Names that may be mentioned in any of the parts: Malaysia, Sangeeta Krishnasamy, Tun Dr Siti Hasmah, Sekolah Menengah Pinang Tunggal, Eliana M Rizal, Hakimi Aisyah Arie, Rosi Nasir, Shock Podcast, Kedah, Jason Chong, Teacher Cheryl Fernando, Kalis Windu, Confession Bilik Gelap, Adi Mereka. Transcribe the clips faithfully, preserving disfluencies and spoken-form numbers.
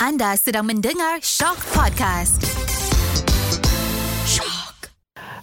Anda sedang mendengar Shock Podcast. Shock.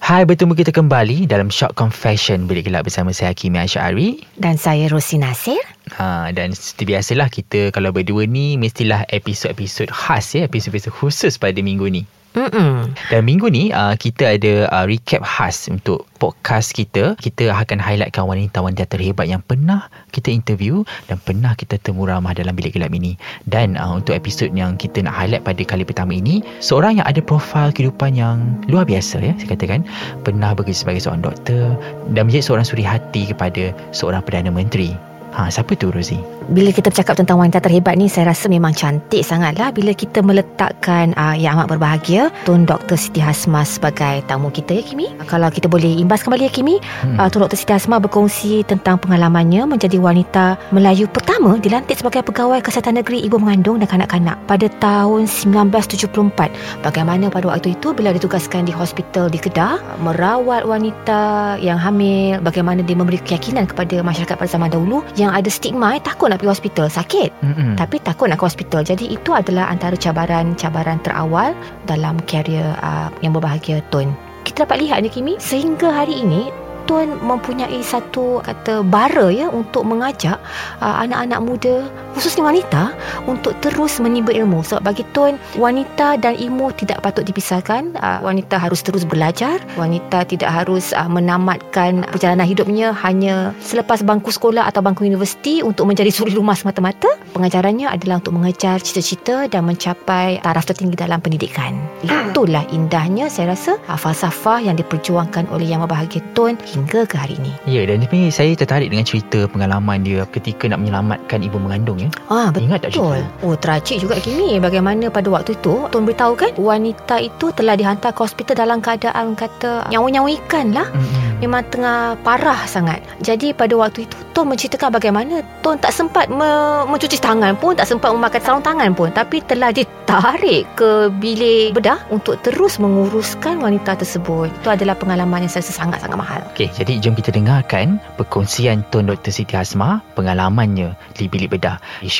Hai, bertemu kita kembali dalam Shock Confession Bilik Gelap bersama saya Hakimi Aisyah Arie dan saya Rosi Nasir. Ha, dan seperti biasalah kita kalau berdua ni mestilah episod-episod khas ya, episod-episod khusus pada minggu ni. Mm-mm. Dan minggu ni uh, kita ada uh, recap khas untuk podcast kita. Kita akan highlightkan wanita-wanita terhebat yang pernah kita interview dan pernah kita temu ramah dalam bilik gelap ini. Dan uh, untuk episod yang kita nak highlight pada kali pertama ini, seorang yang ada profil kehidupan yang luar biasa ya, saya katakan. Pernah bekerja sebagai seorang doktor dan menjadi seorang suri hati kepada seorang Perdana Menteri. Ha, siapa tu Rosie? Bila kita bercakap tentang wanita terhebat ni, saya rasa memang cantik sangatlah bila kita meletakkan uh, yang amat berbahagia Tun Dr Siti Hasmah sebagai tamu kita ya Kimi. Kalau kita boleh imbas kembali ya Kimi, hmm. uh, Tun Dr Siti Hasmah berkongsi tentang pengalamannya menjadi wanita Melayu pertama dilantik sebagai pegawai kesihatan negeri ibu mengandung dan kanak-kanak pada tahun sembilan belas tujuh puluh empat. Bagaimana pada waktu itu bila ditugaskan di hospital di Kedah merawat wanita yang hamil, bagaimana dia memberi keyakinan kepada masyarakat pada zaman dahulu yang ada stigma eh, takut nak pergi hospital, sakit. Mm-mm. Tapi takut nak ke hospital. Jadi itu adalah antara cabaran-cabaran terawal dalam karier uh, yang berbahagia Tun. Kita dapat lihat ni Kimi, sehingga hari ini Tun mempunyai satu kata bara ya untuk mengajak uh, anak-anak muda, khususnya wanita, untuk terus menimba ilmu. Sebab bagi Tun, wanita dan ilmu tidak patut dipisahkan. Uh, wanita harus terus belajar. Wanita tidak harus uh, menamatkan perjalanan hidupnya hanya selepas bangku sekolah atau bangku universiti untuk menjadi suri rumah semata-mata. Pengajarannya adalah untuk mengejar cita-cita dan mencapai taraf tertinggi dalam pendidikan. Itulah indahnya saya rasa uh, falsafah yang diperjuangkan oleh Yang Berbahagia Tun hingga ke hari ini. Ya, dan tapi saya tertarik dengan cerita pengalaman dia ketika nak menyelamatkan ibu mengandung ya. Ah, betul. Ingat tak cerita? Oh, tragik juga Kimi. Bagaimana pada waktu itu Tun beritahu kan wanita itu telah dihantar ke hospital dalam keadaan kata nyawa-nyawa ikan lah. Mm-hmm. Memang tengah parah sangat. Jadi pada waktu itu Tun menceritakan bagaimana Tun tak sempat me- mencuci tangan pun, tak sempat memakai sarung tangan pun, tapi telah ditarik ke bilik bedah untuk terus menguruskan wanita tersebut. Itu adalah pengalaman yang saya rasa sangat-sangat mahal. Okey, jadi jom kita dengarkan perkongsian Tun Dr Siti Hasmah, pengalamannya di bilik bedah.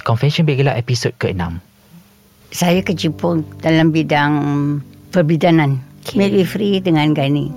Confession Bilik Gelap episod keenam. Saya kecimpung dalam bidang perbidanan, okay, midwifery dengan gynae.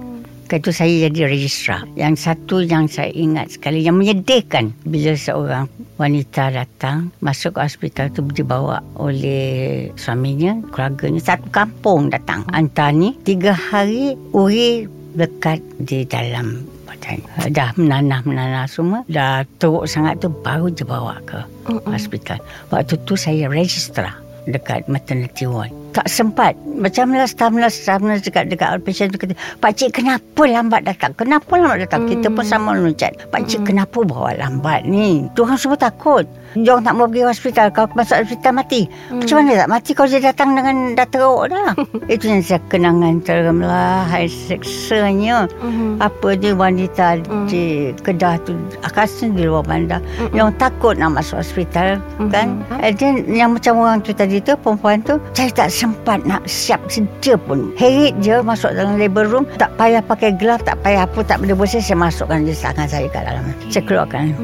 Itu saya jadi registrar. Yang satu yang saya ingat sekali, yang menyedihkan, bila seorang wanita datang masuk ke hospital tu, dibawa oleh suaminya, keluarganya, satu kampung datang. Hantar ni tiga hari uri dekat di dalam badan. Dah menanah-menanah semua, dah teruk sangat tu, baru dibawa ke hospital. Waktu tu saya registrar dekat maternity ward. Tak sempat. Macam lah staff-staff dekat-dekat outpatient tu kata, pakcik kenapa lambat datang? Kenapa lambat datang? Hmm. Kita pun sama loncat. Pakcik hmm. kenapa bawa lambat ni? Diorang semua takut. Diorang tak mau pergi hospital. Kalau masuk hospital mati. Hmm. Macam mana tak mati kalau dia datang dengan dah teruk dah? Itu yang saya kenangan teram lah. Hai seksanya. Hmm. Apa dia wanita hmm. di Kedah tu. Khasnya di luar bandar. Hmm. Yang takut nak masuk hospital hmm. kan. Hmm. And then yang macam orang tu tadi tu, perempuan tu, saya tak sempat nak siap sedia pun. Herit je masuk dalam labor room. Tak payah pakai glove, tak payah apa, tak benda bersih. Saya masukkan je tangan saya kat dalam. Saya keluarkan.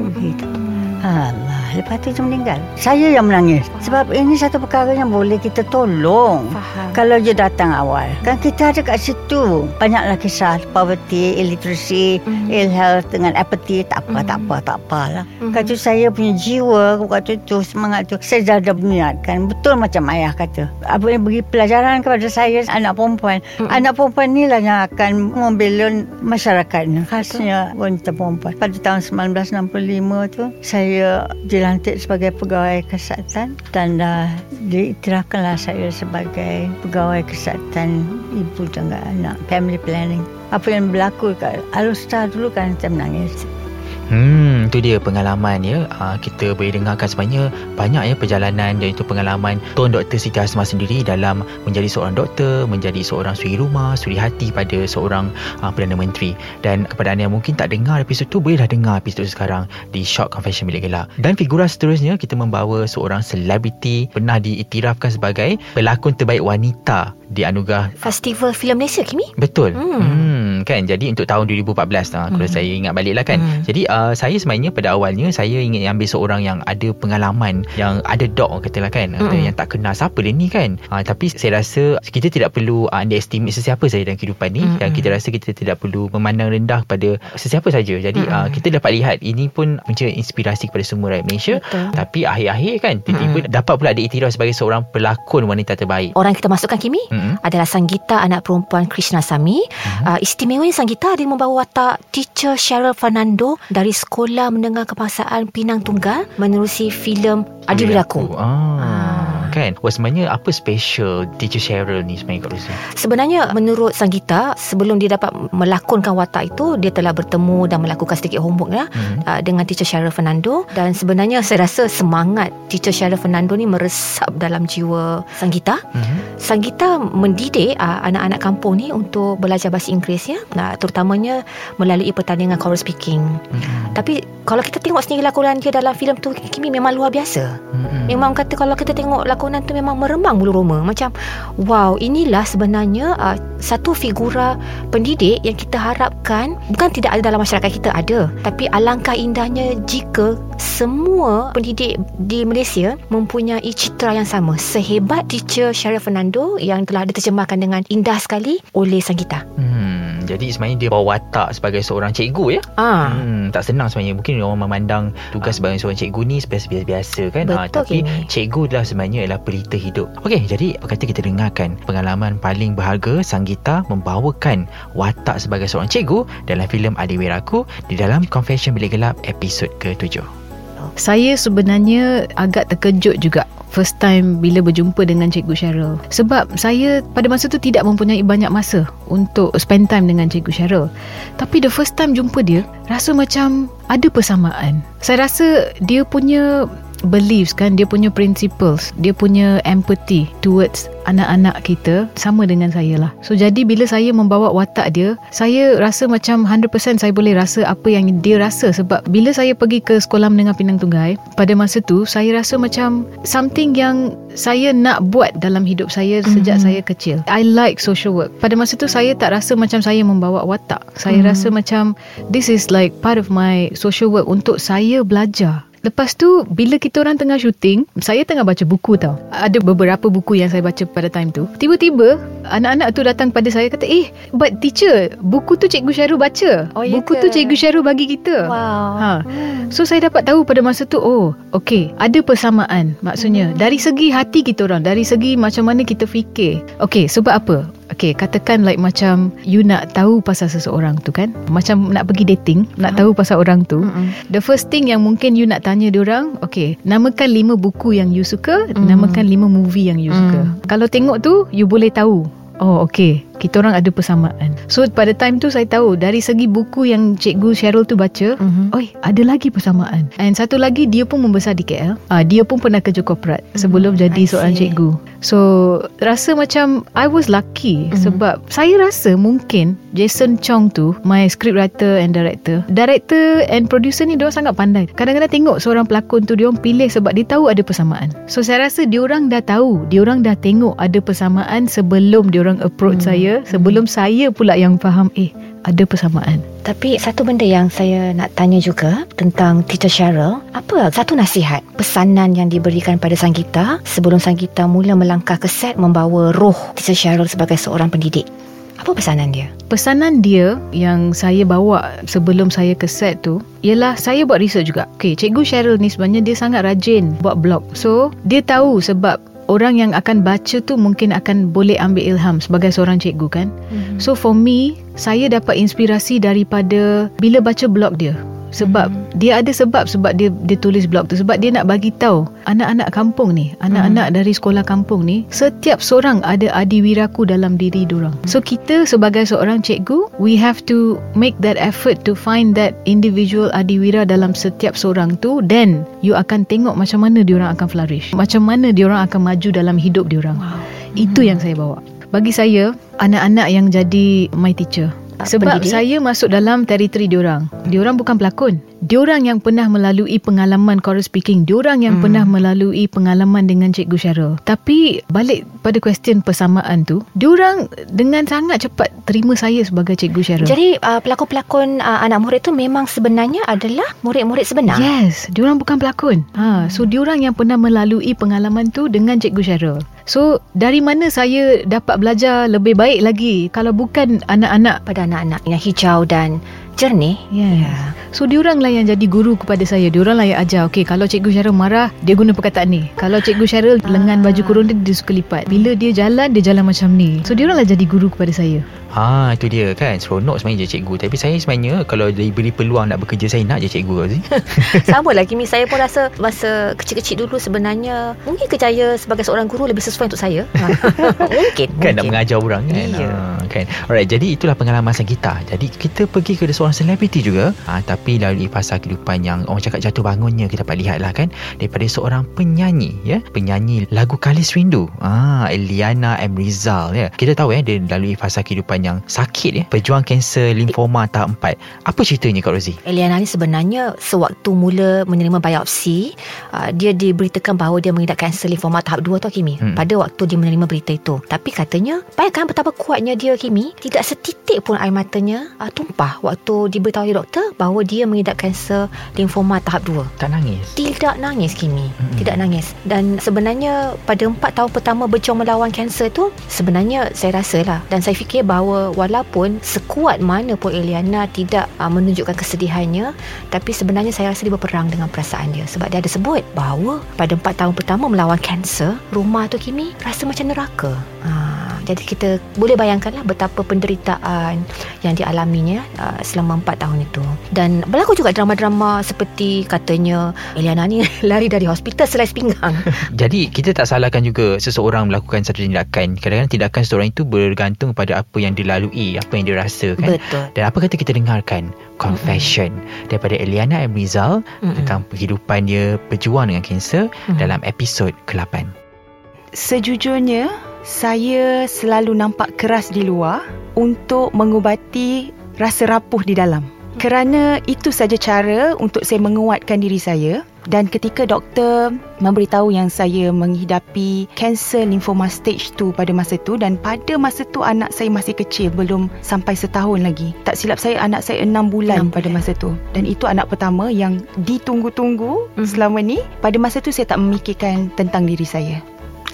Allah, lepas tu dia meninggal. Saya yang menangis. Sebab ini satu perkara yang boleh kita tolong. Faham. Kalau dia datang awal, kan kita ada kat situ. Banyaklah kisah poverty, illiteracy, mm-hmm. ill health dengan apathy. Tak apa, mm-hmm. tak apa, tak apa lah. Mm-hmm. Kata saya punya jiwa, waktu tu semangat tu, saya dah ada berniatkan. Betul macam ayah kata. Apa yang beri pelajaran kepada saya, anak perempuan. Mm-hmm. Anak perempuan ni lah yang akan membelon masyarakatnya. Khasnya wanita perempuan. Pada tahun sembilan belas enam puluh lima tu, saya saya dilantik sebagai pegawai kesihatan dan uh, diiktirafkanlah saya sebagai pegawai kesihatan ibu dan anak, family planning. Apa yang berlaku kat Alustar dulu kan, saya menangis. Hmm, itu dia pengalaman ya. Aa, kita boleh dengarkan sebenarnya banyak ya perjalanan dan itu pengalaman Tun Dr Siti Hasmah sendiri dalam menjadi seorang doktor, menjadi seorang suri rumah, suri hati pada seorang aa, Perdana Menteri. Dan kepada anda yang mungkin tak dengar episod tu, bolehlah dengar episod sekarang di Shock Confession Bilik Gelap. Dan figura seterusnya, kita membawa seorang selebriti, pernah diiktirafkan sebagai pelakon terbaik wanita dianugerah Festival Filem Malaysia, Kimi? Betul. Hmm. Hmm, kan. Jadi untuk tahun dua ribu empat belas lah, kalau hmm. saya ingat baliklah kan. Hmm. Jadi uh, saya sebenarnya pada awalnya saya ingin ambil seorang yang ada pengalaman, yang ada dog katalah kan, hmm. yang tak kenal siapa dia ni kan. Uh, tapi saya rasa kita tidak perlu uh, underestimate sesiapa saja dalam kehidupan ni, hmm. dan kita rasa kita tidak perlu memandang rendah kepada sesiapa saja. Jadi hmm. uh, kita dapat lihat ini pun menjadi inspirasi kepada semua rakyat Malaysia. Betul. Tapi akhir-akhir kan tiba-tiba hmm. dapat pula diiktiraf sebagai seorang pelakon wanita terbaik. Orang kita masukkan, Kimi, hmm. adalah Sangeeta, anak perempuan Krishnasamy. Hmm. Uh, istimewanya Sangeeta, dia membawa watak Teacher Cheryl Fernando dari Sekolah Menengah Kebangsaan Pinang Tunggal menerusi filem Adi Mereka. Ah. Kan? Wah, sebenarnya apa special Teacher Cheryl ni sebenarnya kat Rosi? Sebenarnya menurut Sangeeta, sebelum dia dapat melakonkan watak itu, dia telah bertemu dan melakukan sedikit homework lah, hmm. uh, dengan Teacher Cheryl Fernando. Dan sebenarnya saya rasa semangat Teacher Cheryl Fernando ni meresap dalam jiwa Sangeeta. hmm. Sangeeta mendidik uh, anak-anak kampung ni untuk belajar bahasa Inggeris ya, uh, terutamanya melalui pertandingan choral speaking. hmm. Tapi kalau kita tengok sendiri lakonan dia dalam filem tu, Kimi, memang luar biasa. hmm. Memang kata, kalau kita tengok lakonan tu memang meremang bulu roma. Macam wow, inilah sebenarnya uh, satu figura pendidik yang kita harapkan bukan tidak ada dalam masyarakat kita, ada. Tapi alangkah indahnya jika semua pendidik di Malaysia mempunyai citra yang sama, sehebat Teacher Cheryl Fernando yang telah diterjemahkan dengan indah sekali oleh Sangeeta. Hmm. Jadi sebenarnya dia bawa watak sebagai seorang cikgu ya. Ah. Hmm, tak senang sebenarnya. Mungkin orang memandang tugas ah. sebagai seorang cikgu ni biasa-biasa kan. Betul, ah, tapi ini. Cikgu adalah sebenarnya ialah pelita hidup. Okey, jadi apa kata kita dengarkan pengalaman paling berharga Sangeeta membawakan watak sebagai seorang cikgu dalam filem Adi Mereka di dalam Confession Bilik Gelap episod ketujuh. Saya sebenarnya agak terkejut juga first time bila berjumpa dengan Cikgu Cheryl, sebab saya pada masa tu tidak mempunyai banyak masa untuk spend time dengan Cikgu Cheryl. Tapi the first time jumpa dia, rasa macam ada persamaan. Saya rasa dia punya beliefs kan, dia punya principles, dia punya empathy towards anak-anak kita sama dengan saya lah. So jadi bila saya membawa watak dia, saya rasa macam one hundred percent saya boleh rasa apa yang dia rasa. Sebab bila saya pergi ke Sekolah Menengah Pinang Tunggal pada masa tu, saya rasa macam something yang saya nak buat dalam hidup saya sejak mm-hmm. saya kecil. I like social work. Pada masa tu saya tak rasa macam saya membawa watak. Saya mm-hmm. rasa macam this is like part of my social work untuk saya belajar. Lepas tu bila kita orang tengah syuting, saya tengah baca buku tau. Ada beberapa buku yang saya baca pada time tu. Tiba-tiba anak-anak tu datang pada saya kata, "Eh, but teacher, buku tu Cikgu Cheryl baca. Oh, buku ke? Tu Cikgu Cheryl bagi kita." Wow. Ha. So saya dapat tahu pada masa tu, oh, okey, ada persamaan. Maksudnya hmm. dari segi hati kita orang, dari segi macam mana kita fikir. Okey, sebab apa? Okay, katakan like macam you nak tahu pasal seseorang tu kan, macam nak pergi dating, nak tahu pasal orang tu. Mm-mm. The first thing yang mungkin you nak tanya diorang, okay, namakan lima buku yang you suka, mm. namakan lima movie yang you mm. suka. Kalau tengok tu, you boleh tahu, oh okay, kita orang ada persamaan. So pada time tu saya tahu dari segi buku yang Cikgu Cheryl tu baca, mm-hmm. oi, ada lagi persamaan. And satu lagi, dia pun membesar di K L. uh, Dia pun pernah kerja korporat sebelum mm-hmm. jadi seorang cikgu. So rasa macam I was lucky, mm-hmm. sebab saya rasa mungkin Jason Chong tu, my scriptwriter and director Director and producer ni, diorang sangat pandai. Kadang-kadang tengok seorang pelakon tu, diorang pilih sebab dia tahu ada persamaan. So saya rasa diorang dah tahu, diorang dah tengok ada persamaan sebelum diorang approach mm-hmm. saya, sebelum hmm. saya pula yang faham eh ada persamaan. Tapi satu benda yang saya nak tanya juga tentang Teacher Cheryl, apa satu nasihat, pesanan yang diberikan pada Sangeeta sebelum Sangeeta mula melangkah ke set membawa roh Teacher Cheryl sebagai seorang pendidik? Apa pesanan dia? Pesanan dia yang saya bawa sebelum saya ke set tu ialah saya buat research juga. Okay, Cikgu Cheryl ni sebenarnya dia sangat rajin buat blog. So dia tahu sebab orang yang akan baca tu mungkin akan boleh ambil ilham sebagai seorang cikgu kan. Mm-hmm. So for me, saya dapat inspirasi daripada bila baca blog dia. Sebab mm-hmm. dia ada sebab sebab dia dia tulis blog tu, sebab dia nak bagi tahu anak-anak kampung ni, anak-anak mm-hmm. dari sekolah kampung ni, setiap seorang ada Adi Wiraku dalam diri dorang. Mm-hmm. So kita sebagai seorang cikgu, we have to make that effort to find that individual Adi Wira dalam setiap seorang tu, then you akan tengok macam mana diorang akan flourish, macam mana diorang akan maju dalam hidup diorang. Wow. Itu mm-hmm. yang saya bawa. Bagi saya, anak-anak yang jadi my teacher, Sebab pendidik. Saya masuk dalam teritori diorang. Diorang bukan pelakon. Diorang yang pernah melalui pengalaman choral speaking. Diorang yang hmm. pernah melalui pengalaman dengan Cikgu Cheryl. Tapi balik pada question persamaan tu, diorang dengan sangat cepat terima saya sebagai Cikgu Cheryl. Jadi uh, pelakon-pelakon uh, anak murid tu memang sebenarnya adalah murid-murid sebenar? Yes, diorang bukan pelakon. ha, So diorang yang pernah melalui pengalaman tu dengan Cikgu Cheryl. So dari mana saya dapat belajar lebih baik lagi kalau bukan anak-anak? Pada anak-anak yang hijau dan jernih. Yes. Yeah. So dioranglah yang jadi guru kepada saya. Dioranglah yang ajar. Okey, kalau Cikgu Cheryl marah, dia guna perkataan ni. Kalau Cikgu Cheryl lengan baju kurung dia, dia suka lipat. Bila dia jalan, dia jalan macam ni. So dioranglah jadi guru kepada saya. Ha, itu dia kan. Seronok sebenarnya je cikgu. Tapi saya sebenarnya kalau diberi peluang nak bekerja, saya nak je cikgu. Sama lah Kimi. Saya pun rasa masa kecil-kecil dulu sebenarnya mungkin kerjaya sebagai seorang guru lebih sesuai untuk saya. Mungkin. Kan mungkin. Nak mengajar orang kan. Yeah. Ha, kan. Alright, jadi itulah pengalaman kita. Jadi kita pergi ke seorang selebriti juga, ha, tapi lalu pasal kehidupan yang orang cakap jatuh bangunnya kita dapat lihat lah kan, daripada seorang penyanyi, ya, penyanyi lagu Kalis Windu, ha, Eliana M Rizal, ya. Kita tahu ya, dia lalui fasa kehidupan yang sakit, ya, pejuang kanser limfoma tahap empat. Apa ceritanya Kak Rosi? Eliana ni sebenarnya sewaktu mula menerima biopsi, uh, dia diberitakan bahawa dia mengidap kanser limfoma tahap dua tu Kimi, hmm. pada waktu dia menerima berita itu. Tapi katanya, bayangkan betapa kuatnya dia Kimi, tidak setitik pun air matanya uh, tumpah waktu diberitahu doktor bahawa dia mengidap kanser limfoma tahap dua. Tak nangis? Tidak nangis Kimi. Mm-hmm. Tidak nangis. Dan sebenarnya pada empat tahun pertama berjuang melawan kanser tu, sebenarnya saya rasalah dan saya fikir bahawa walaupun sekuat mana pun Eliana tidak uh, menunjukkan kesedihannya, tapi sebenarnya saya rasa dia berperang dengan perasaan dia. Sebab dia ada sebut bahawa pada empat tahun pertama melawan kanser, rumah tu Kimi rasa macam neraka. Haa, jadi kita boleh bayangkanlah betapa penderitaan yang dialaminya uh, selama empat tahun itu. Dan berlaku juga drama-drama seperti katanya Eliana ni lari dari hospital selai pinggang. Jadi kita tak salahkan juga seseorang melakukan satu tindakan. Kadang-kadang tindakan seseorang itu bergantung pada apa yang dilalui, apa yang dirasakan. Betul. Dan apa kata kita dengarkan Confession mm-hmm. daripada Eliana M Rizal mm-hmm. tentang kehidupan dia berjuang dengan kanser mm-hmm. dalam episod ke lapan. Sejujurnya, saya selalu nampak keras di luar untuk mengubati rasa rapuh di dalam. Kerana itu saja cara untuk saya menguatkan diri saya. Dan ketika doktor memberitahu yang saya menghidapi kanser limfoma stage dua pada masa tu, dan pada masa tu anak saya masih kecil, belum sampai setahun lagi. Tak silap saya, anak saya enam bulan pada masa tu. Dan itu anak pertama yang ditunggu-tunggu mm. selama ni. Pada masa tu saya tak memikirkan tentang diri saya.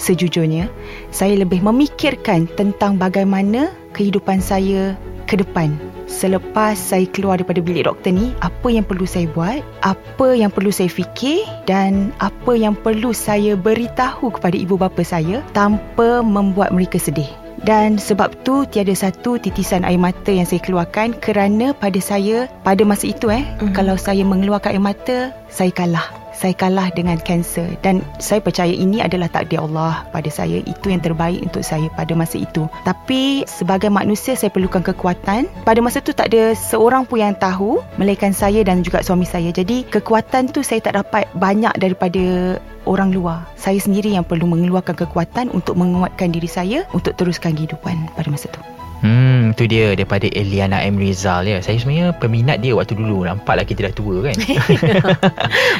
Sejujurnya, saya lebih memikirkan tentang bagaimana kehidupan saya ke depan. Selepas saya keluar daripada bilik doktor ni, apa yang perlu saya buat, apa yang perlu saya fikir dan apa yang perlu saya beritahu kepada ibu bapa saya tanpa membuat mereka sedih. Dan sebab tu tiada satu titisan air mata yang saya keluarkan, kerana pada saya, pada masa itu eh, mm. kalau saya mengeluarkan air mata, saya kalah. Saya kalah dengan kanser. Dan saya percaya ini adalah takdir Allah pada saya. Itu yang terbaik untuk saya pada masa itu. Tapi sebagai manusia, saya perlukan kekuatan. Pada masa itu tak ada seorang pun yang tahu, melainkan saya dan juga suami saya. Jadi kekuatan tu saya tak dapat banyak daripada orang luar. Saya sendiri yang perlu mengeluarkan kekuatan untuk menguatkan diri saya untuk teruskan kehidupan pada masa itu. Hmm, tu dia daripada Eliana M Rizal, ya. Saya sebenarnya peminat dia waktu dulu. Nampaklah kita dah tua kan.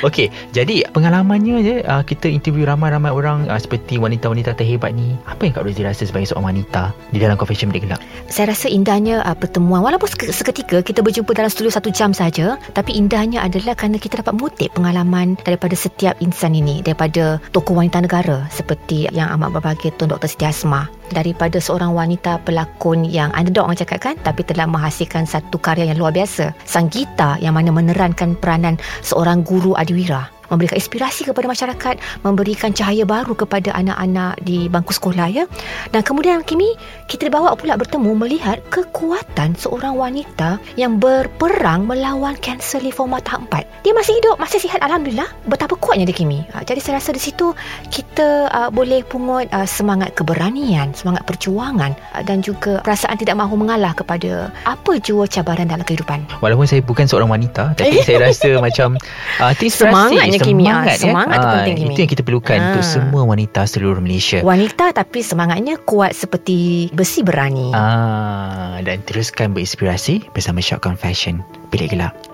Okey, jadi pengalamannya je, uh, kita interview ramai-ramai orang uh, seperti wanita-wanita terhebat ni. Apa yang Kak Rosie rasa sebagai seorang wanita di dalam Confession Bilik Gelap? Saya rasa indahnya uh, pertemuan. Walaupun seketika kita berjumpa dalam studio satu jam saja, tapi indahnya adalah kerana kita dapat mengutip pengalaman daripada setiap insan ini, daripada tokoh wanita negara seperti yang amat berbahagia Tun Dr Siti Hasmah, daripada seorang wanita pelakon yang underdog orang cakap kan, tapi telah menghasilkan satu karya yang luar biasa, Sangeeta, yang mana menerankan peranan seorang guru adiwira, memberikan inspirasi kepada masyarakat, memberikan cahaya baru kepada anak-anak di bangku sekolah, ya. Dan kemudian Kimi, kita dibawa pula bertemu melihat kekuatan seorang wanita yang berperang melawan kanser limfoma tahap empat. Dia masih hidup, masih sihat, alhamdulillah. Betapa kuatnya dia Kimi. Ha, jadi saya rasa di situ kita uh, boleh pungut uh, semangat keberanian, semangat perjuangan uh, dan juga perasaan tidak mahu mengalah kepada apa jua cabaran dalam kehidupan. Walaupun saya bukan seorang wanita, tapi saya rasa macam uh, terinspirasi. Semangat Hakimi. Semangat, ah, semangat ya? tu penting, Hakimi. Itu yang kita perlukan ah. untuk semua wanita seluruh Malaysia. Wanita tapi semangatnya kuat seperti besi berani. Ah, dan teruskan berinspirasi bersama Shock Confession Bilik Gelap.